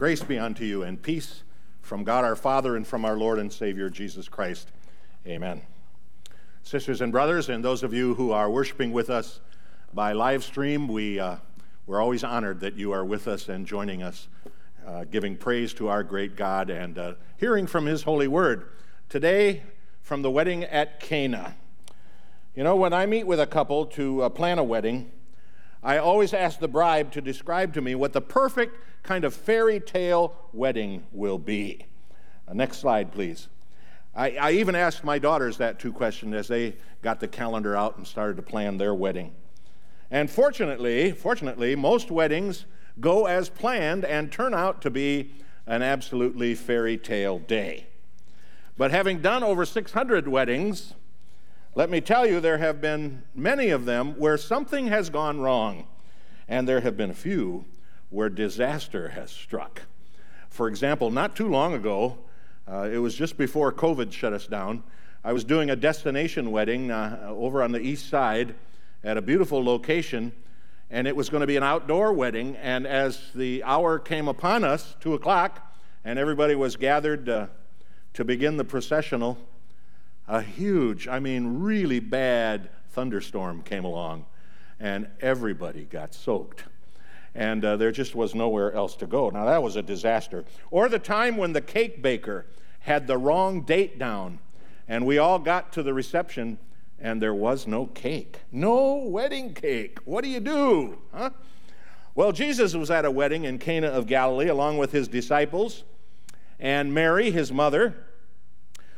Grace be unto you, and peace from God our Father and from our Lord and Savior Jesus Christ. Amen. Sisters and brothers, and those of you who are worshiping with us by live stream, we're always honored that you are with us and joining us, giving praise to our great God and hearing from His holy word. Today, from the wedding at Cana. You know, when I meet with a couple to plan a wedding, I always ask the bride to describe to me what the perfect kind of fairy tale wedding will be. Next slide, please. I even asked my daughters that two questions as they got the calendar out and started to plan their wedding. And fortunately, most weddings go as planned and turn out to be an absolutely fairy tale day. But having done over 600 weddings, let me tell you, there have been many of them where something has gone wrong, and there have been a few where disaster has struck. For example, not too long ago, it was just before COVID shut us down, I was doing a destination wedding over on the east side at a beautiful location, and it was going to be an outdoor wedding, and as the hour came upon us, 2 o'clock, and everybody was gathered to begin the processional, a huge, really bad thunderstorm came along, and everybody got soaked. And there just was nowhere else to go. Now, that was a disaster. Or the time when the cake baker had the wrong date down, and we all got to the reception, and there was no cake. No wedding cake. What do you do? Huh? Well, Jesus was at a wedding in Cana of Galilee, along with his disciples, and Mary, his mother.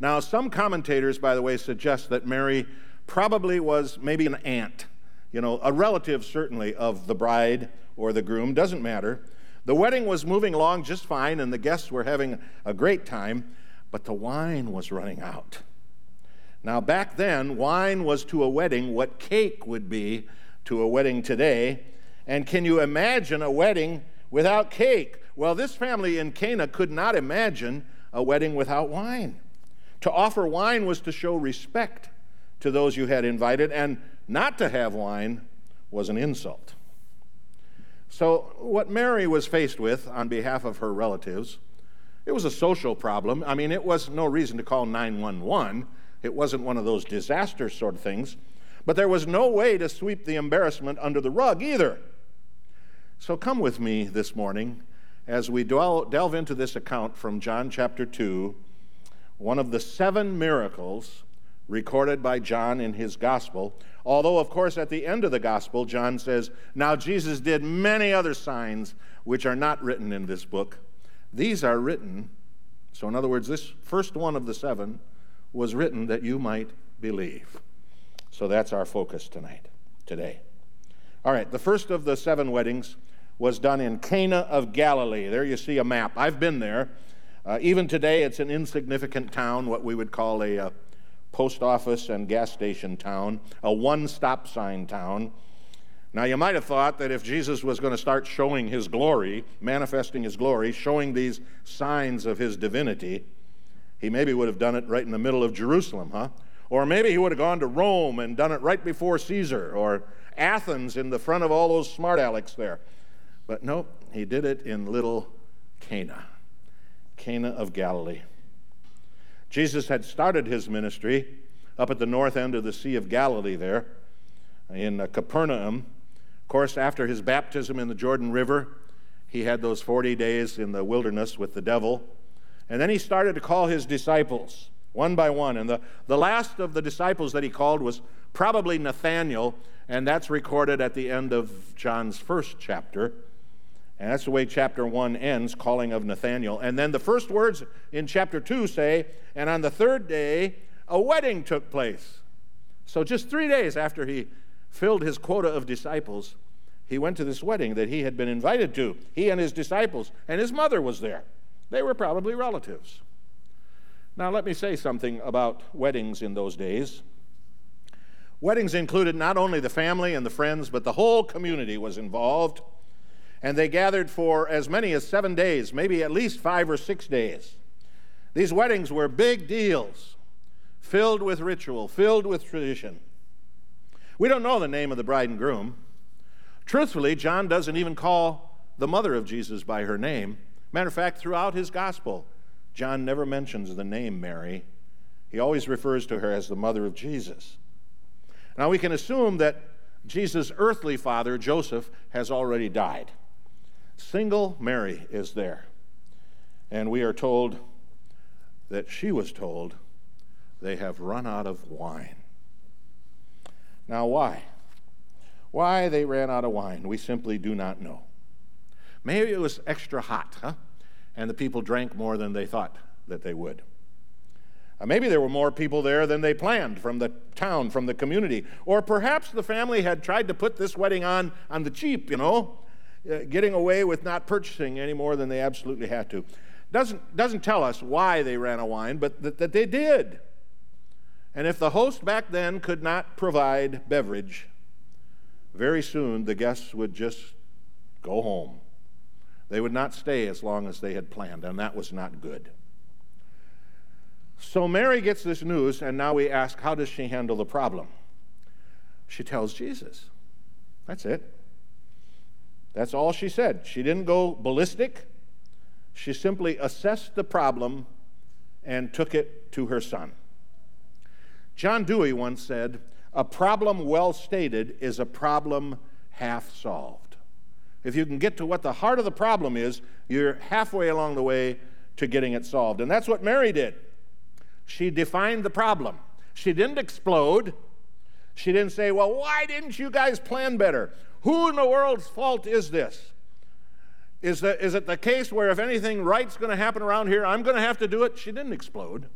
Now, some commentators, by the way, suggest that Mary probably was maybe an aunt, a relative certainly of the bride or the groom, doesn't matter. The wedding was moving along just fine, and the guests were having a great time, but the wine was running out. Now, back then, wine was to a wedding what cake would be to a wedding today, and can you imagine a wedding without cake? Well, this family in Cana could not imagine a wedding without wine. To offer wine was to show respect to those you had invited, and not to have wine was an insult. So what Mary was faced with on behalf of her relatives, it was a social problem. It was no reason to call 911. It wasn't one of those disaster sort of things. But there was no way to sweep the embarrassment under the rug either. So come with me this morning as we delve into this account from John chapter 2, one of the 7 miracles recorded by John in his gospel, although, of course, at the end of the gospel, John says, "Now Jesus did many other signs which are not written in this book. These are written." So in other words, this first one of the 7 was written that you might believe. So that's our focus today. All right, the first of the 7 weddings was done in Cana of Galilee. There you see a map. I've been there. Even today, it's an insignificant town, what we would call a post office and gas station town, a one-stop sign town. Now, you might have thought that if Jesus was going to start showing his glory, manifesting his glory, showing these signs of his divinity, he maybe would have done it right in the middle of Jerusalem, huh? Or maybe he would have gone to Rome and done it right before Caesar, or Athens in the front of all those smart alecks there. But nope, he did it in little Cana. Cana of Galilee. Jesus had started his ministry up at the north end of the Sea of Galilee there in Capernaum. Of course, after his baptism in the Jordan River, he had those 40 days in the wilderness with the devil. And then he started to call his disciples one by one. And the last of the disciples that he called was probably Nathanael, and that's recorded at the end of John's first chapter. And that's the way chapter 1 ends, calling of Nathanael. And then the first words in chapter 2 say, "And on the third day, a wedding took place." So just 3 days after he filled his quota of disciples, he went to this wedding that he had been invited to, he and his disciples, and his mother was there. They were probably relatives. Now, let me say something about weddings in those days. Weddings included not only the family and the friends, but the whole community was involved. And they gathered for as many as 7 days, maybe at least 5 or 6 days. These weddings were big deals, filled with ritual, filled with tradition. We don't know the name of the bride and groom. Truthfully, John doesn't even call the mother of Jesus by her name. Matter of fact, throughout his gospel, John never mentions the name Mary. He always refers to her as the mother of Jesus. Now, we can assume that Jesus' earthly father, Joseph, has already died. Single Mary is there. And we are told that she was told they have run out of wine. Now, why? Why they ran out of wine, we simply do not know. Maybe it was extra hot, huh? And the people drank more than they thought that they would. Maybe there were more people there than they planned from the town, from the community. Or perhaps the family had tried to put this wedding on the cheap, getting away with not purchasing any more than they absolutely had to. Doesn't tell us why they ran out of wine, but that they did. And if the host back then could not provide beverage, very soon the guests would just go home. They would not stay as long as they had planned, and that was not good. So Mary gets this news, and now we ask, how does she handle the problem? She tells Jesus. That's it. That's all she said. She didn't go ballistic. She simply assessed the problem and took it to her son. John Dewey once said, "A problem well stated is a problem half solved." If you can get to what the heart of the problem is, you're halfway along the way to getting it solved. And that's what Mary did. She defined the problem. She didn't explode. She didn't say, well, why didn't you guys plan better? Who in the world's fault is this? Is it the case where if anything right's going to happen around here, I'm going to have to do it? She didn't explode,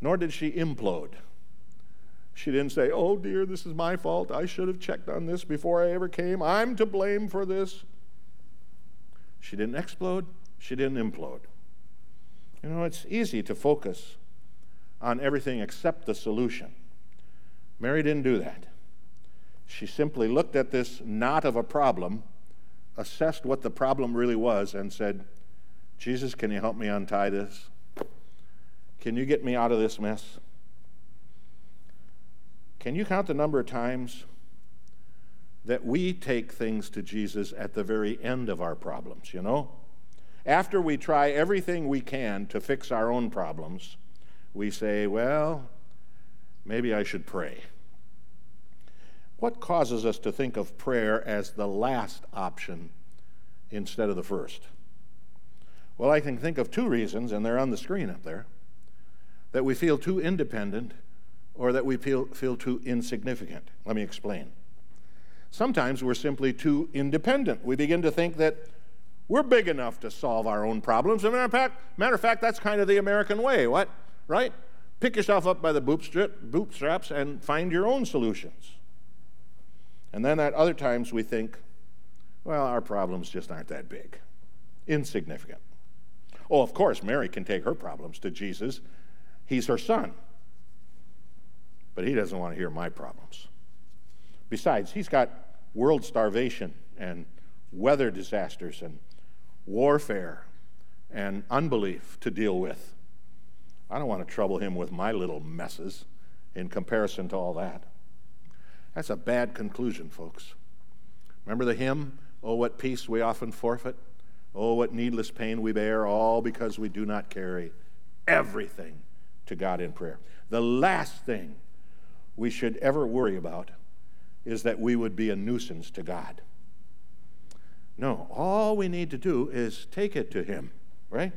nor did she implode. She didn't say, oh, dear, this is my fault. I should have checked on this before I ever came. I'm to blame for this. She didn't explode. She didn't implode. It's easy to focus on everything except the solution. Mary didn't do that. She simply looked at this knot of a problem, assessed what the problem really was, and said, Jesus, can you help me untie this? Can you get me out of this mess? Can you count the number of times that we take things to Jesus at the very end of our problems, After we try everything we can to fix our own problems, we say, well, maybe I should pray. What causes us to think of prayer as the last option instead of the first? Well, I can think of two reasons, and they're on the screen up there, that we feel too independent or that we feel too insignificant. Let me explain. Sometimes we're simply too independent. We begin to think that we're big enough to solve our own problems. As a matter of fact, that's kind of the American way, right? Pick yourself up by the bootstraps and find your own solutions. And then at other times we think, well, our problems just aren't that big, insignificant. Oh, of course, Mary can take her problems to Jesus. He's her son. But he doesn't want to hear my problems. Besides, he's got world starvation and weather disasters and warfare and unbelief to deal with. I don't want to trouble him with my little messes in comparison to all that. That's a bad conclusion, folks. Remember the hymn, "Oh, what peace we often forfeit. Oh, what needless pain we bear, all because we do not carry everything to God in prayer." The last thing we should ever worry about is that we would be a nuisance to God. No, all we need to do is take it to him, right?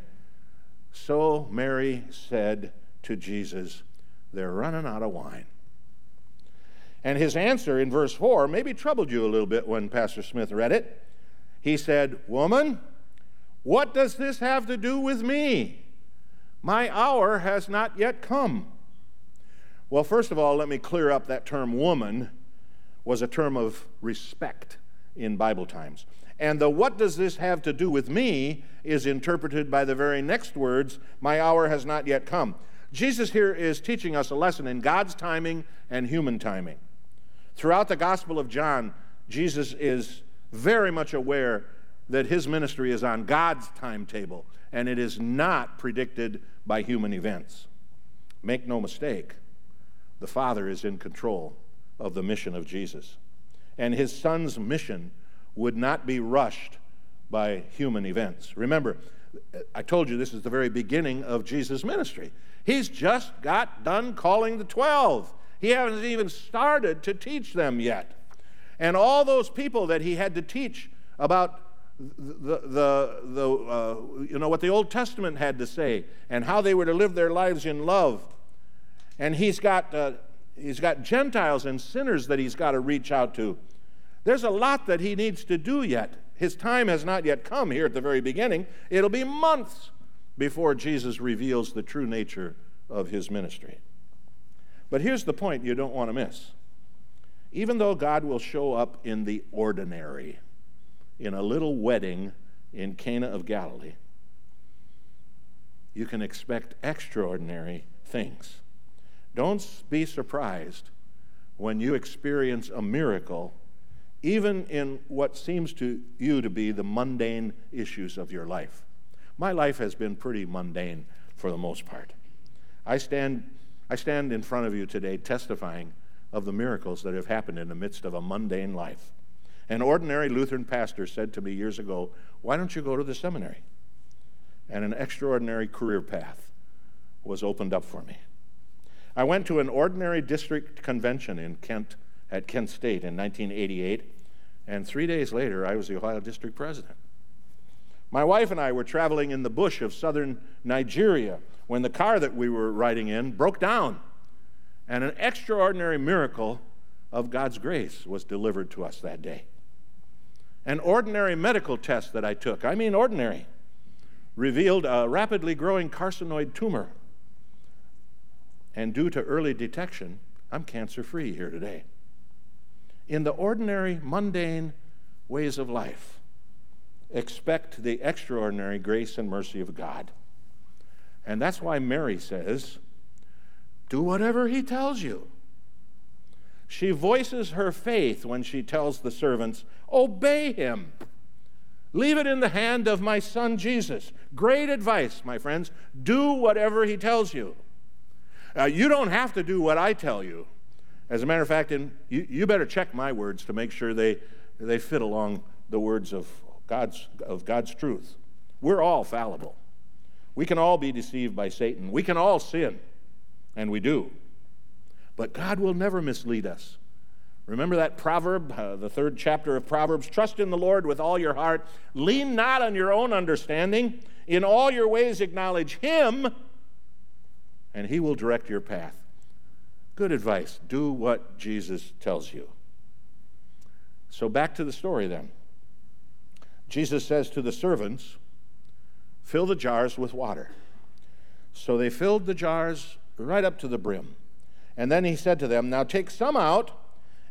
So Mary said to Jesus, they're running out of wine. And his answer in verse 4 maybe troubled you a little bit when Pastor Smith read it. He said, "Woman, what does this have to do with me? My hour has not yet come." Well, first of all, let me clear up that term woman was a term of respect in Bible times. And the "what does this have to do with me" is interpreted by the very next words, "my hour has not yet come." Jesus here is teaching us a lesson in God's timing and human timing. Throughout the Gospel of John, Jesus is very much aware that his ministry is on God's timetable, and it is not predicted by human events. Make no mistake, the Father is in control of the mission of Jesus. And his Son's mission would not be rushed by human events. Remember, I told you this is the very beginning of Jesus' ministry. He's just got done calling the 12. He hasn't even started to teach them yet. And all those people that he had to teach about what the Old Testament had to say and how they were to live their lives in love. And he's got Gentiles and sinners that he's got to reach out to. There's a lot that he needs to do yet. His time has not yet come here at the very beginning. It'll be months before Jesus reveals the true nature of his ministry. But here's the point you don't want to miss. Even though God will show up in the ordinary, in a little wedding in Cana of Galilee, you can expect extraordinary things. Don't be surprised when you experience a miracle, even in what seems to you to be the mundane issues of your life. My life has been pretty mundane for the most part. I stand in front of you today testifying of the miracles that have happened in the midst of a mundane life. An ordinary Lutheran pastor said to me years ago, "Why don't you go to the seminary?" And an extraordinary career path was opened up for me. I went to an ordinary district convention in Kent, at Kent State in 1988, and 3 days later I was the Ohio district president. My wife and I were traveling in the bush of southern Nigeria when the car that we were riding in broke down, and an extraordinary miracle of God's grace was delivered to us that day. An ordinary medical test that I took, I mean ordinary, revealed a rapidly growing carcinoid tumor, and due to early detection, I'm cancer-free here today. In the ordinary, mundane ways of life, expect the extraordinary grace and mercy of God. And that's why Mary says, "Do whatever he tells you." She voices her faith when she tells the servants, "Obey him. Leave it in the hand of my son Jesus." Great advice, my friends. Do whatever he tells you. You don't have to do what I tell you. As a matter of fact, you better check my words to make sure they fit along the words of God's truth. We're all fallible. We can all be deceived by Satan. We can all sin, and we do. But God will never mislead us. Remember that proverb, the third chapter of Proverbs, "Trust in the Lord with all your heart. Lean not on your own understanding. In all your ways acknowledge him, and he will direct your path." Good advice. Do what Jesus tells you. So back to the story then. Jesus says to the servants, "Fill the jars with water." So they filled the jars right up to the brim. And then he said to them, "Now take some out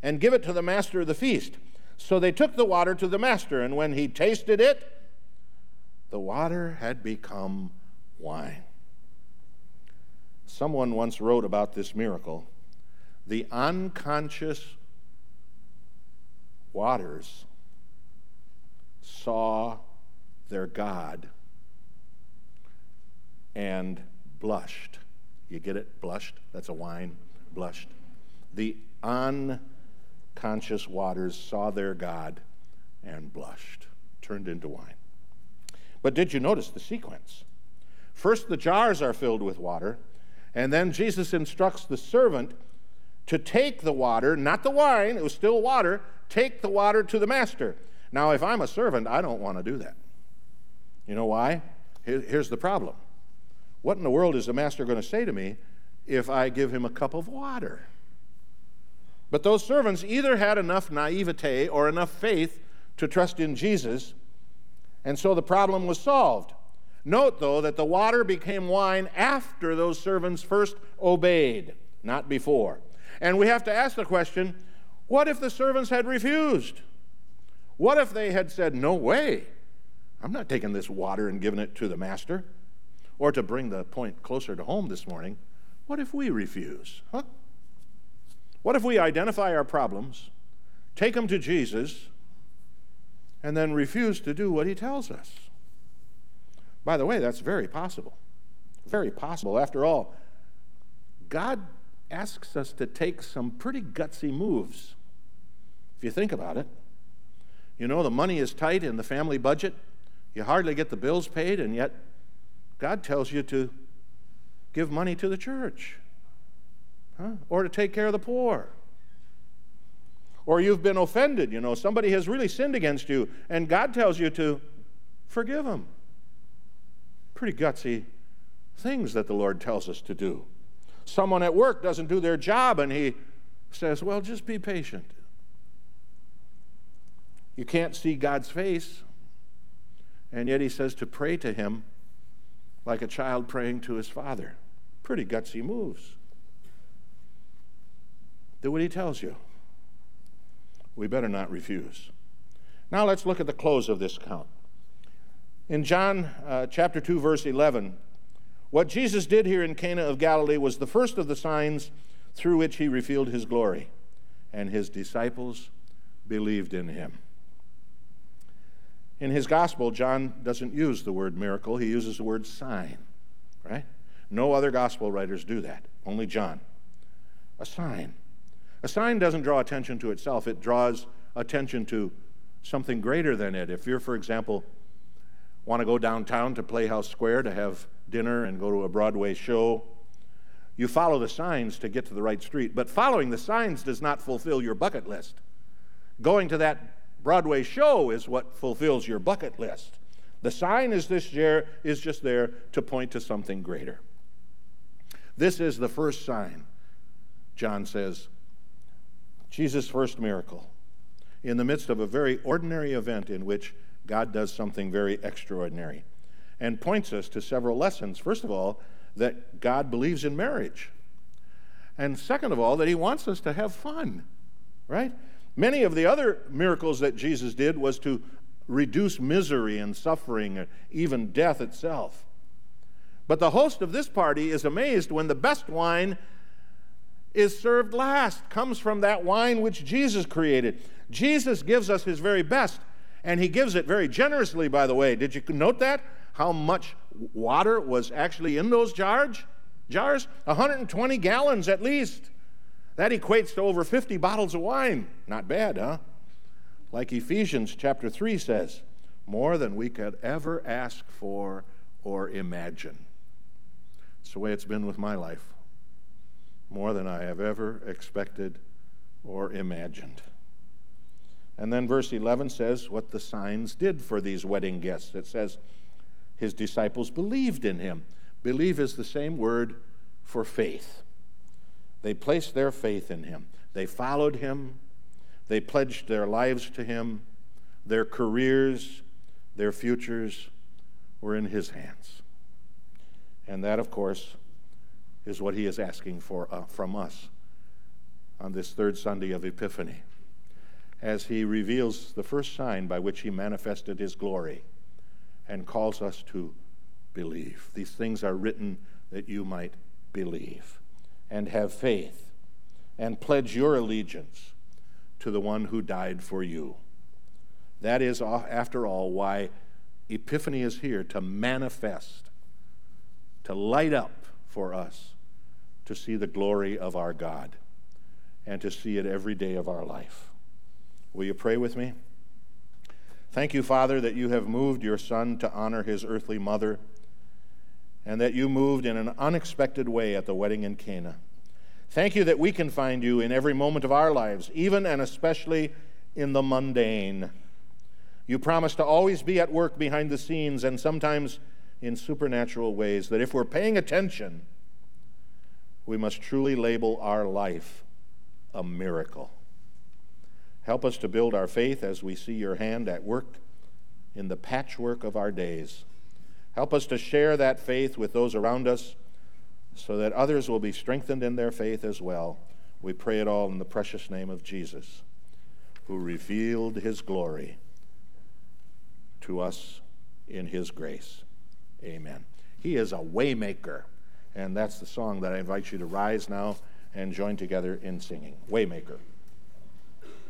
and give it to the master of the feast." So they took the water to the master, and when he tasted it, the water had become wine. Someone once wrote about this miracle: the unconscious waters saw their God and blushed. You get it? Blushed. That's a wine. Blushed. The unconscious waters saw their God and blushed. Turned into wine. But did you notice the sequence? First, the jars are filled with water. And then Jesus instructs the servant to take the water, not the wine, it was still water, take the water to the master. Now, if I'm a servant, I don't want to do that. You know why? Here's the problem. What in the world is the master going to say to me if I give him a cup of water? But those servants either had enough naivete or enough faith to trust in Jesus, and so the problem was solved. Note, though, that the water became wine after those servants first obeyed, not before. And we have to ask the question, what if the servants had refused? What if they had said, "No way, I'm not taking this water and giving it to the master"? Or, to bring the point closer to home this morning, what if we refuse? Huh? What if we identify our problems, take them to Jesus, and then refuse to do what he tells us? By the way, that's very possible. Very possible. After all, God asks us to take some pretty gutsy moves, if you think about it. You know, the money is tight in the family budget. You hardly get the bills paid, and yet God tells you to give money to the church, or to take care of the poor. Or you've been offended, you know, somebody has really sinned against you, and God tells you to forgive them. Pretty gutsy things that the Lord tells us to do. Someone at work doesn't do their job, and he says, well, just be patient. You can't see God's face, and yet he says to pray to him like a child praying to his father. Pretty gutsy moves. Do what he tells you. We better not refuse. Now let's look at the close of this account. In John chapter 2, verse 11, what Jesus did here in Cana of Galilee was the first of the signs through which he revealed his glory, and his disciples believed in him. In his gospel, John doesn't use the word miracle. He uses the word sign, right? No other gospel writers do that, only John. A sign. A sign doesn't draw attention to itself. It draws attention to something greater than it. If you're, for example, want to go downtown to Playhouse Square to have dinner and go to a Broadway show, you follow the signs to get to the right street. But following the signs does not fulfill your bucket list. Going to that Broadway show is what fulfills your bucket list. The sign is just there to point to something greater. This is the first sign, John says, Jesus' first miracle, in the midst of a very ordinary event in which God does something very extraordinary, and points us to several lessons. First of all, that God believes in marriage. And second of all, that he wants us to have fun, right? Many of the other miracles that Jesus did was to reduce misery and suffering, or even death itself. But the host of this party is amazed when the best wine is served last, comes from that wine which Jesus created. Jesus gives us his very best, and he gives it very generously, by the way. Did you note that? How much water was actually in those jars? 120 gallons at least. That equates to over 50 bottles of wine. Not bad, huh? Like Ephesians chapter 3 says, more than we could ever ask for or imagine. It's the way it's been with my life. More than I have ever expected or imagined. And then verse 11 says what the signs did for these wedding guests. It says, his disciples believed in him. Believe is the same word for faith. They placed their faith in him. They followed him. They pledged their lives to him. Their careers, their futures were in his hands. And that, of course, is what he is asking for from us on this third Sunday of Epiphany, as he reveals the first sign by which he manifested his glory and calls us to believe. These things are written that you might believe and have faith, and pledge your allegiance to the one who died for you. That is, after all, why Epiphany is here, to manifest, to light up for us, to see the glory of our God, and to see it every day of our life. Will you pray with me? Thank you, Father, that you have moved your Son to honor his earthly mother, and that you moved in an unexpected way at the wedding in Cana. Thank you that we can find you in every moment of our lives, even and especially in the mundane. You promise to always be at work behind the scenes and sometimes in supernatural ways, that if we're paying attention, we must truly label our life a miracle. Help us to build our faith as we see your hand at work in the patchwork of our days. Help us to share that faith with those around us so that others will be strengthened in their faith as well. We pray it all in the precious name of Jesus, who revealed his glory to us in his grace. Amen. He is a waymaker, and that's the song that I invite you to rise now and join together in singing. Waymaker.